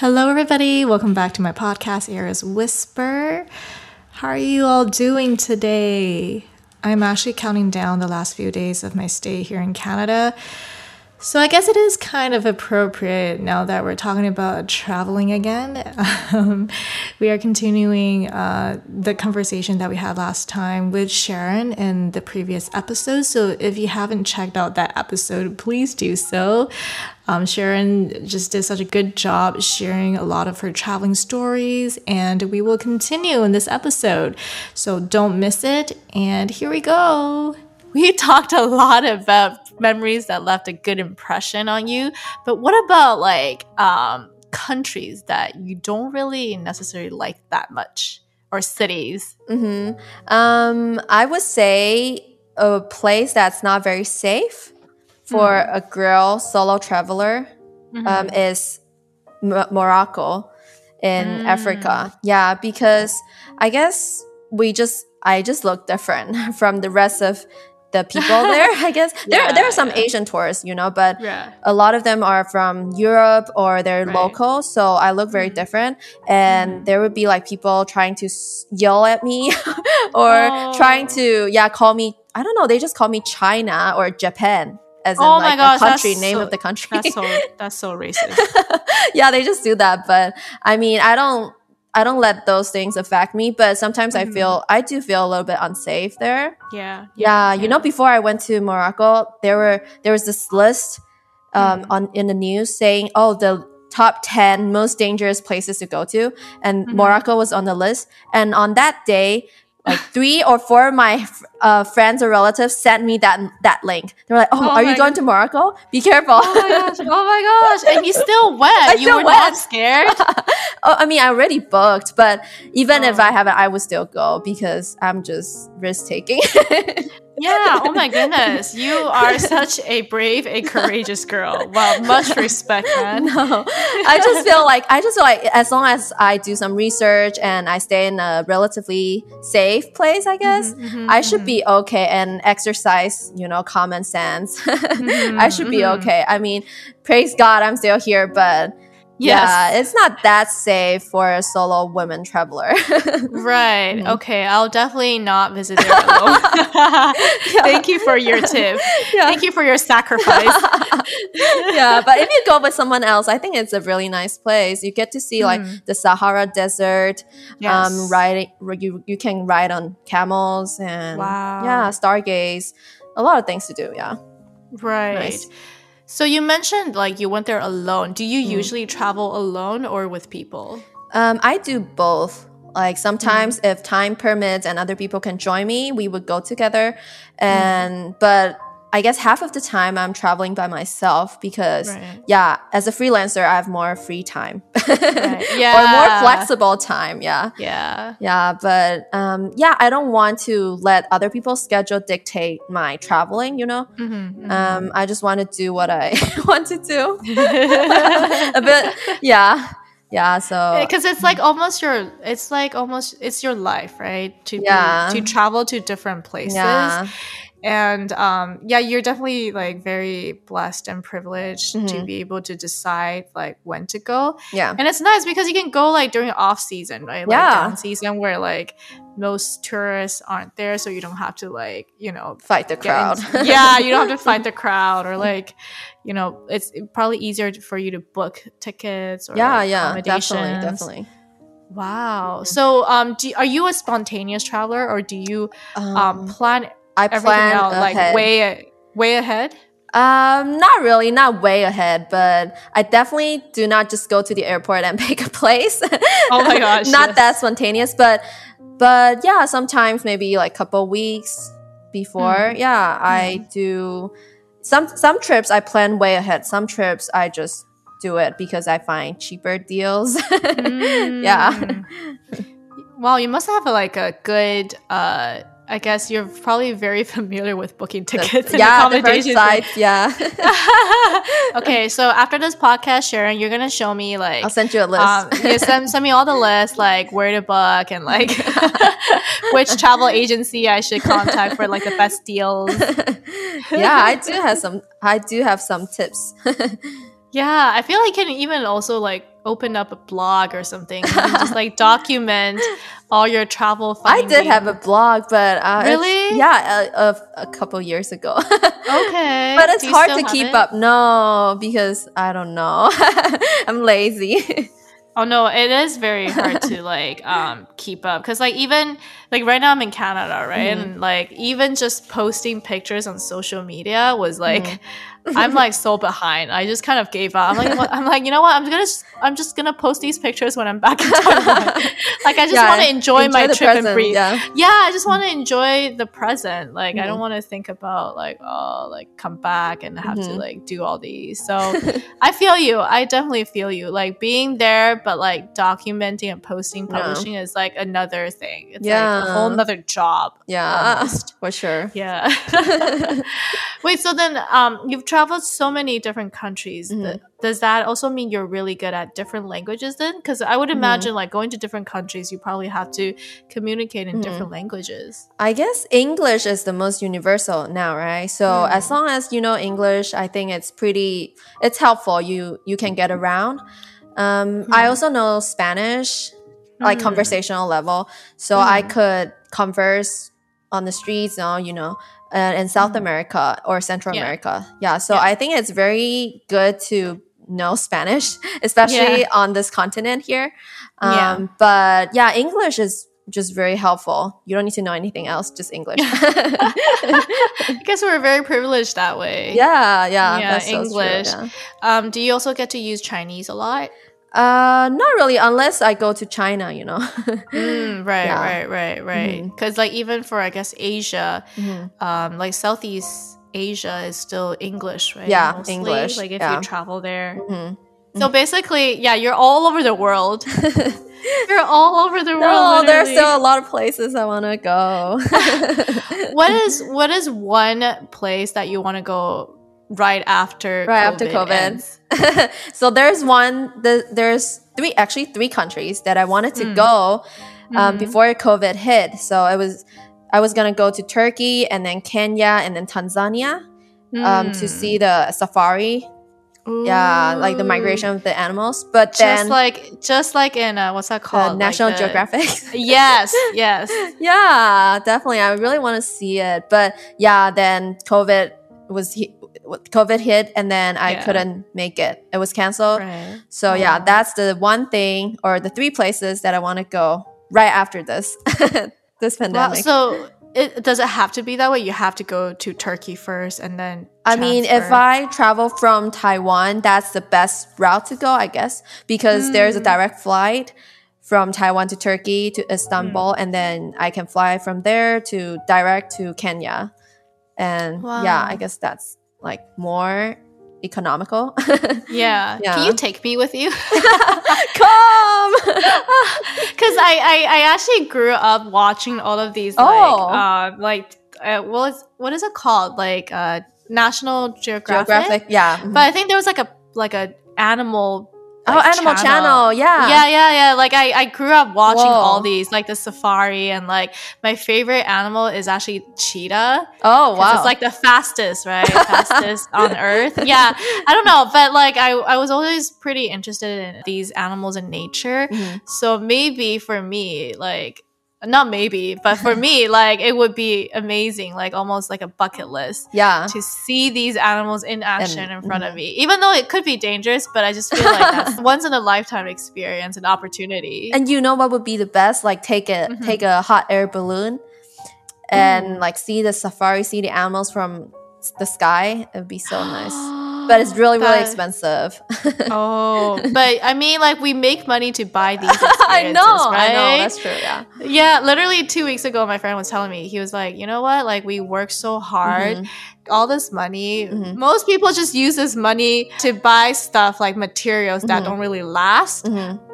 Hello, everybody. Welcome back to my podcast, Era's Whisper. How are you all doing today? I'm actually counting down the last few days of my stay here in Canada. So I guess it is kind of appropriate now that we're talking about traveling again. We are continuing the conversation that we had last time with Sharon in the previous episode. So if you haven't checked out that episode, please do so. Sharon just did such a good job sharing a lot of her traveling stories, and we will continue in this episode. So don't miss it. And here we go. We talked a lot about memories that left a good impression on you, but what about like countries that you don't really necessarily like that much, or cities? I would say a place that's not very safe for a girl solo traveler is Morocco in Africa. Yeah, because I guess I just look different from the rest of the people there, I guess. There are some Asian tourists, you know, but a lot of them are from Europe or they're local. So I look very different. And there would be like people trying to yell at me or trying to, call me, I don't know, they just call me China or Japan. As in like the country, name of the country. That's so racist. Yeah, they just do that. But I mean, I don't let those things affect me, but sometimes I do feel a little bit unsafe there. Yeah. You know, before I went to Morocco, there was this list in the news saying, the top 10 most dangerous places to go to, and Morocco was on the list. And on that day, like 3 or 4 of my friends or relatives sent me that link. They were like, are you going to Morocco? Be careful. Oh my gosh. And you still went. Not scared? I mean, I already booked, but even if I haven't, I would still go because I'm just risk-taking. Yeah, oh my goodness. You are such a brave, a courageous girl. Wow, much respect, man. No, I just feel like as long as I do some research and I stay in a relatively safe place, I guess, I should be okay, and exercise, you know, common sense. I should be okay. I mean, praise God, I'm still here, but... Yes. Yeah, it's not that safe for a solo woman traveler. Right. Okay, I'll definitely not visit there alone. Thank you for your tip. Yeah. Thank you for your sacrifice. Yeah, but if you go with someone else, I think it's a really nice place. You get to see like the Sahara Desert. Yes. Riding, you can ride on camels and stargaze. A lot of things to do. Yeah. Right. Nice. So you mentioned like you went there alone. Do you usually travel alone or with people? I do both. Like sometimes if time permits and other people can join me, we would go together. And but I guess half of the time I'm traveling by myself because as a freelancer I have more free time. Or more flexible time, but I don't want to let other people's schedule dictate my traveling, you know. I just want to do what I want to do. But so because it's your life, right? To travel to different places. And you're definitely like very blessed and privileged to be able to decide like when to go. Yeah. And it's nice because you can go like during off season, right? Like down season where like most tourists aren't there, so you don't have to like, you know, fight the crowd. You don't have to fight the crowd, or like, you know, it's probably easier for you to book tickets or accommodations. Definitely. Wow. So are you a spontaneous traveler, or do you plan like way ahead? Not really, not way ahead, but I definitely do not just go to the airport and pick a place. Oh my gosh. Not that spontaneous, but yeah, sometimes maybe like a couple weeks before. I do some trips I plan way ahead. Some trips I just do it because I find cheaper deals. Wow, you must have a good I guess you're probably very familiar with booking tickets and accommodations. Okay, so after this podcast, Sharon, you're going to show me like... I'll send you a list. Send me all the lists, like where to book and like which travel agency I should contact for like the best deals. I do have some tips. Yeah, I feel like you can even also like open up a blog or something and just like document all your travel findings. I did have a blog, but really, yeah, a couple years ago. Okay, but it's hard to keep up. No, because I don't know. I'm lazy. Oh no, it is very hard to like keep up because like even like right now I'm in Canada, right? Mm. And like even just posting pictures on social media was like I'm like so behind. I just kind of gave up. I'm like you know what? I'm just gonna post these pictures when I'm back in Taiwan. Like I just want to enjoy my trip present, and breathe. Yeah, I just want to enjoy the present. Like I don't want to think about like come back and have to like do all these. So I feel you. I definitely feel you. Like being there. But like documenting and posting, publishing is like another thing. It's like a whole nother job. Yeah, almost. For sure. Yeah. Wait, so then you've traveled so many different countries. Does that also mean you're really good at different languages then? Because I would imagine like going to different countries, you probably have to communicate in different languages. I guess English is the most universal now, right? So as long as you know English, I think it's helpful. You can get around. I also know Spanish, like conversational level. So I could converse on the streets now, you know, in South America or Central America. Yeah. So I think it's very good to know Spanish, especially on this continent here. But yeah, English is just very helpful. You don't need to know anything else, just English. I guess we're very privileged that way. Yeah, that's English. So true, yeah. Do you also get to use Chinese a lot? Not really, unless I go to China, you know. Right. Because like even for I guess Asia, like Southeast Asia is still English, right? Yeah, mostly. English. Like if you travel there. So basically, you're all over the world. You're all over the world. No, there's still a lot of places I want to go. What is one place that you want to go right after COVID ends? So there's three countries that I wanted to go before COVID hit. So I was gonna go to Turkey and then Kenya and then Tanzania to see the safari. Ooh. Yeah, like the migration of the animals. But then just like in what's that called? National Geographic. Yes. Yeah, definitely. I really want to see it. But yeah, then COVID hit and then I couldn't make it. It was canceled. Right. So yeah, that's the one thing or the three places that I want to go right after this pandemic. Wow, so does it have to be that way? You have to go to Turkey first and then transfer? I mean, if I travel from Taiwan, that's the best route to go, I guess, because there's a direct flight from Taiwan to Turkey to Istanbul and then I can fly from there to direct to Kenya. And I guess that's like more economical. Yeah. Can you take me with you? Come! Because I actually grew up watching all of these what is it called? Like National Geographic? Yeah. But I think there was like a animal. Animal Channel, yeah. Like I grew up watching all these, like the safari, and like my favorite animal is actually cheetah. Oh wow! It's like the fastest, right? Fastest on earth. Yeah, I don't know, but like I was always pretty interested in these animals and nature. So maybe for me, like. Not maybe, but for me, like it would be amazing, like almost like a bucket list. Yeah. To see these animals in action in front of me. Even though it could be dangerous, but I just feel like that's once in a lifetime experience and opportunity. And you know what would be the best? Like take a hot air balloon and like see the safari, see the animals from the sky. It would be so nice. But it's really, really expensive. Oh, but I mean, like we make money to buy these experiences, right? I know, that's true, yeah. Yeah, literally 2 weeks ago, my friend was telling me, he was like, you know what? Like we work so hard, all this money. Most people just use this money to buy stuff like materials that don't really last.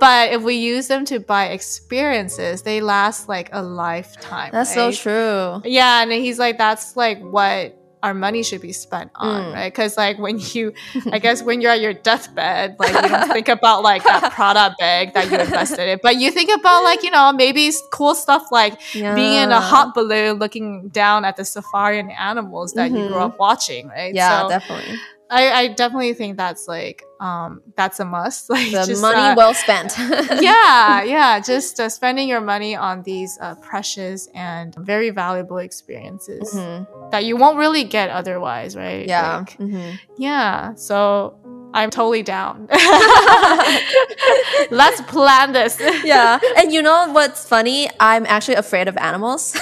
But if we use them to buy experiences, they last like a lifetime. That's so true. Yeah, and he's like, that's like what our money should be spent on, right? Because like when you're at your deathbed, like you don't think about like that Prada bag that you invested in, but you think about like, you know, maybe cool stuff like being in a hot balloon, looking down at the safari and the animals that you grew up watching, right? Yeah, so, definitely. I definitely think that's a must. Like the just, money well spent. yeah. Just spending your money on these precious and very valuable experiences mm-hmm. that you won't really get otherwise, right? Yeah. Like, mm-hmm. Yeah. So I'm totally down. Let's plan this. Yeah. And you know what's funny? I'm actually afraid of animals.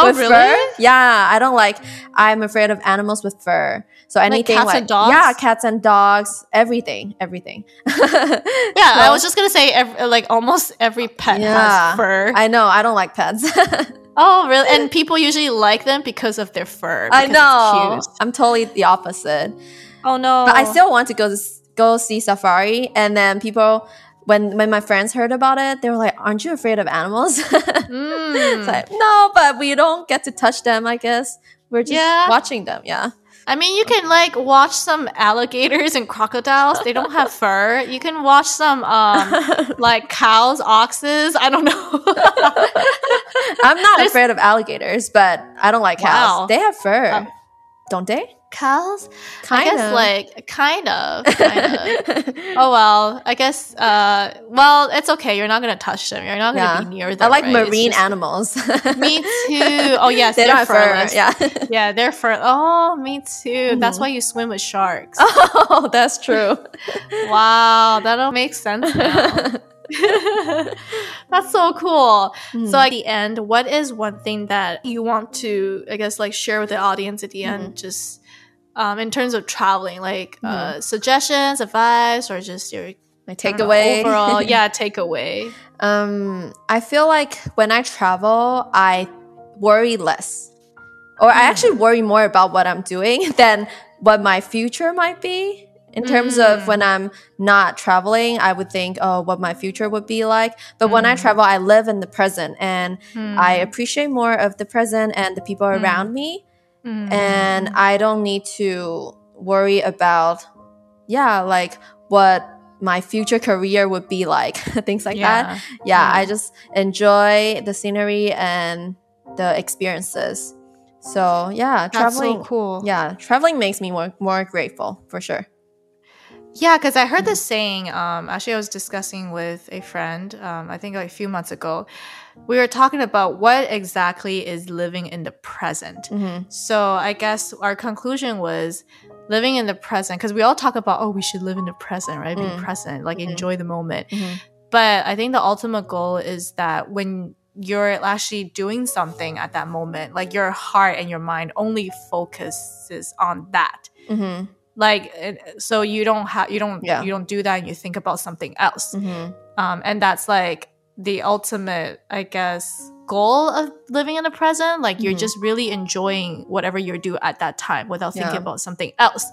Oh, really? Fur. Yeah. I'm afraid of animals with fur. So anything like... Cats and dogs? Yeah, cats and dogs. Everything. Yeah, I was just going to say, almost every pet has fur. I know. I don't like pets. Oh, really? And people usually like them because of their fur. I know. It's cute. I'm totally the opposite. Oh no! But I still want to go see safari, and then people, when my friends heard about it, they were like, "Aren't you afraid of animals?" It's like, no, but we don't get to touch them. I guess we're just watching them. Yeah. I mean, you can watch some alligators and crocodiles. They don't have fur. You can watch some cows, oxes. I don't know. I'm not afraid of alligators, but I don't like cows. Wow. They have fur, don't they? Cows? Kind of. Oh, well, I guess, it's okay. You're not going to touch them. You're not going to be near them. I like marine animals. Me too. Oh, yes. They don't have fur. Yeah. Yeah, they're fur. Oh, me too. Mm-hmm. That's why you swim with sharks. Oh, that's true. Wow. That'll make sense now. That's so cool. Mm. So at the end, what is one thing that you want to, I guess, share with the audience at the end, just in terms of traveling, suggestions, advice, or just your takeaway? Overall, takeaway. I feel like when I travel, I worry less, or I actually worry more about what I'm doing than what my future might be. In terms of when I'm not traveling, I would think, oh, what my future would be like. But when I travel, I live in the present, and I appreciate more of the present and the people around me. And I don't need to worry about, what my future career would be like, things like that. Yeah, I just enjoy the scenery and the experiences. So, traveling. That's so cool. Yeah, traveling makes me more grateful, for sure. Yeah, because I heard this saying, actually I was discussing with a friend, I think a few months ago. We were talking about what exactly is living in the present. Mm-hmm. So I guess our conclusion was living in the present, because we all talk about, oh, we should live in the present, right? Be present, enjoy the moment. Mm-hmm. But I think the ultimate goal is that when you're actually doing something at that moment, your heart and your mind only focuses on that. Mm-hmm. So you don't do that, and you think about something else. Mm-hmm. And that's the ultimate, I guess, goal of living in the present. You're just really enjoying whatever you do at that time without thinking about something else.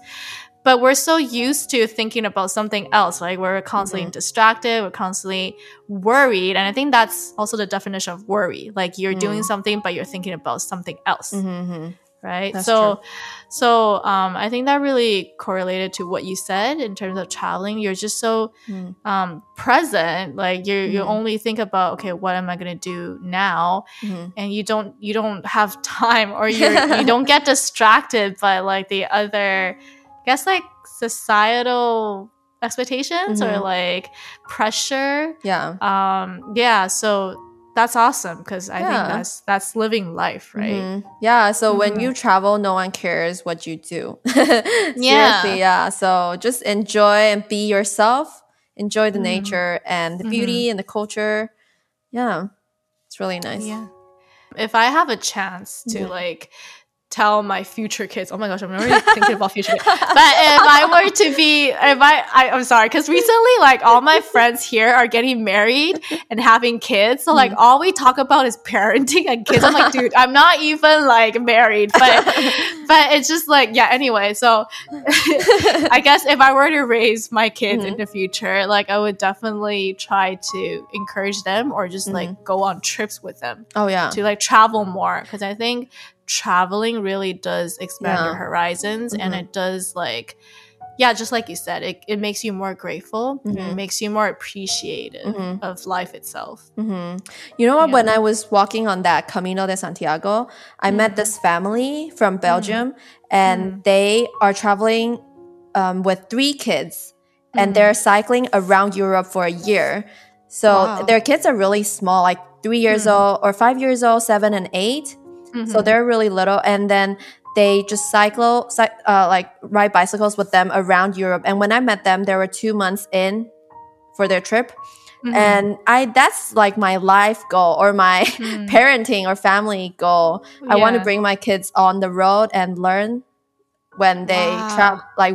But we're so used to thinking about something else. We're constantly distracted. We're constantly worried. And I think that's also the definition of worry. You're doing something, but you're thinking about something else. Mm-hmm. Right? That's so true. So I think that really correlated to what you said in terms of traveling. You're just so present. You only think about, okay, what am I going to do now? Mm-hmm. And you don't have time, or you don't get distracted by the other, I guess, societal expectations or pressure. Yeah. Yeah. So that's awesome, because I think that's living life, right? Mm-hmm. Yeah, so when you travel, no one cares what you do. Seriously, yeah. So just enjoy and be yourself. Enjoy the nature and the beauty and the culture. Yeah, it's really nice. Yeah. If I have a chance to, tell my future kids, oh my gosh, I'm already thinking about future kids. But I'm sorry, because recently all my friends here are getting married and having kids, so all we talk about is parenting and kids. I'm like, dude, I'm not even married, but it's just anyway, so I guess if I were to raise my kids in the future, I would definitely try to encourage them, or just go on trips with them. Oh yeah, to travel more, because I think traveling really does expand your horizons, and it does just like you said, it makes you more grateful, it makes you more appreciative of life itself. You know what, when I was walking on that Camino de Santiago, I met this family from Belgium, and they are traveling with 3 kids, mm-hmm. and they're cycling around Europe for a year. So wow. their kids are really small, like 3 years mm-hmm. old or 5 years old, 7 and 8. Mm-hmm. So they're really little. And then they just ride bicycles with them around Europe. And when I met them, they were 2 months in for their trip. Mm-hmm. And that's like my life goal or my parenting or family goal. Yeah. I want to bring my kids on the road and learn when they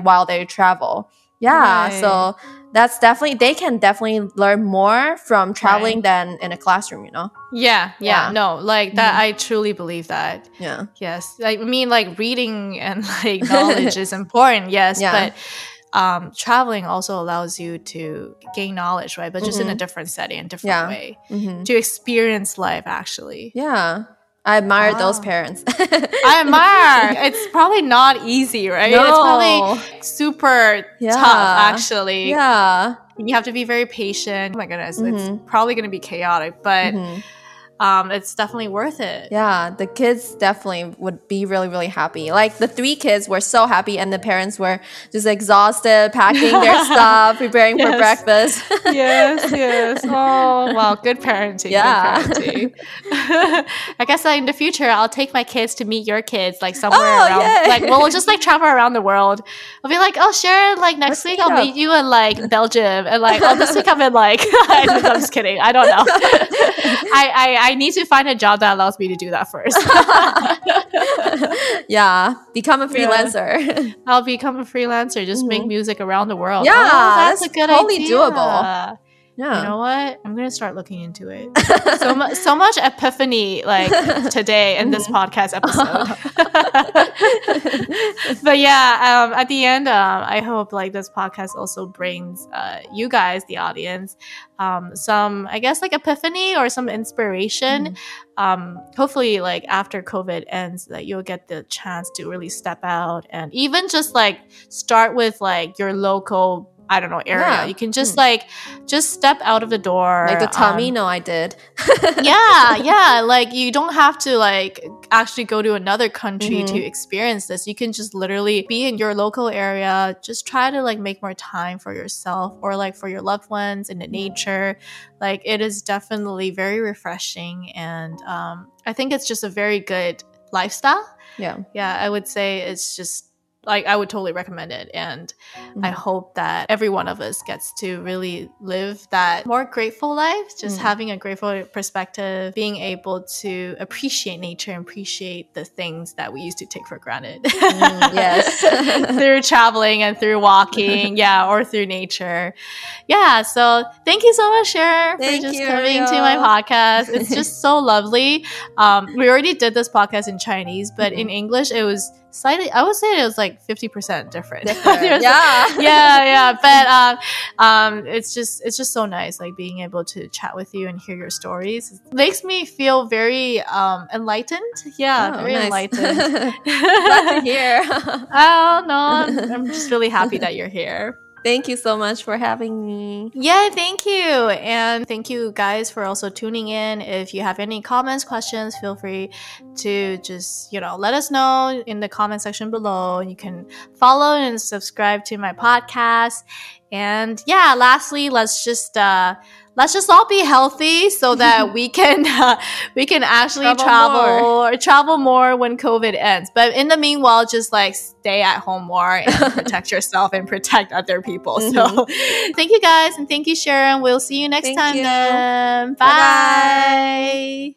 while they travel. Yeah. Right. So they can definitely learn more from traveling than in a classroom, you know? Yeah. No, like that, I truly believe that. Yeah. Yes. Like, I mean, like reading and like knowledge is important. Yes. Yeah. But traveling also allows you to gain knowledge, right? But just in a different setting, different way to experience life, actually. Yeah. I admire those parents. I admire. It's probably not easy, right? No. It's probably super tough, actually. Yeah. You have to be very patient. Oh my goodness, it's probably going to be chaotic, but it's definitely worth it. Yeah, the kids definitely would be really, really happy. Like the 3 kids were so happy and the parents were just exhausted, packing their stuff, preparing for breakfast. Yes. Oh, wow. Good parenting. Yeah. Good parenting. I guess in the future, I'll take my kids to meet your kids, like somewhere around. Yay. Like, we'll just like travel around the world. I'll be like, oh, Sharon, like next week I'll meet you in like Belgium. And like, oh, this week I'm in like, I'm just kidding. I don't know. I need to find a job that allows me to do that first. Yeah. Become a freelancer. Yeah. I'll become a freelancer. Just make music around the world. Yeah. Oh, that's a good idea. Doable. Yeah. You know what? I'm going to start looking into it. So much epiphany like today in this podcast episode. But yeah, at the end, I hope like this podcast also brings you guys, the audience, some, I guess, like epiphany or some inspiration. Hopefully like after COVID ends that you'll get the chance to really step out and even just like start with like your local area. Yeah. You can just just step out of the door. Like the Camino I did. Yeah. Like you don't have to like actually go to another country to experience this. You can just literally be in your local area. Just try to like make more time for yourself or like for your loved ones and the nature. Like it is definitely very refreshing. And I think it's just a very good lifestyle. Yeah. Yeah. I would say it's just, like, I would totally recommend it. And I hope that every one of us gets to really live that more grateful life, just having a grateful perspective, being able to appreciate nature and appreciate the things that we used to take for granted. Yes. Through traveling and through walking, or through nature. Yeah, so thank you so much, Sharon, for just coming to my podcast. It's just so lovely. We already did this podcast in Chinese, but in English, it was slightly, I would say it was like 50% different. Yeah. But it's just so nice, like being able to chat with you and hear your stories. It makes me feel very enlightened. Yeah, enlightened. Glad to hear. Oh no, I'm just really happy that you're here. Thank you so much for having me. Yeah, thank you. And thank you guys for also tuning in. If you have any comments, questions, feel free to just, let us know in the comment section below. You can follow and subscribe to my podcast. And yeah, lastly, let's just all be healthy so that we can actually travel more when COVID ends. But in the meanwhile, just like stay at home more and protect yourself and protect other people. So thank you guys. And thank you, Sharon. We'll see you next time. Then. Bye. Bye-bye.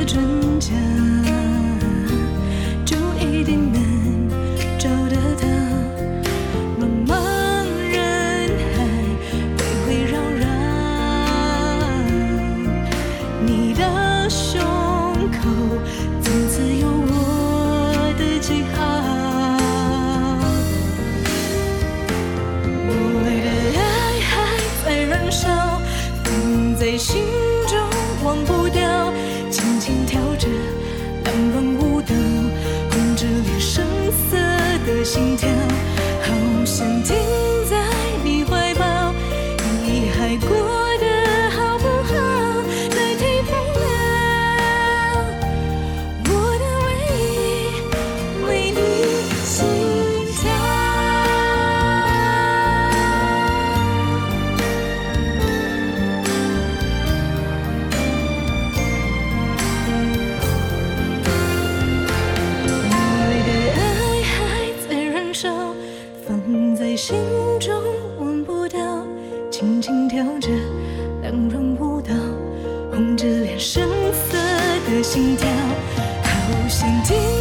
心跳好像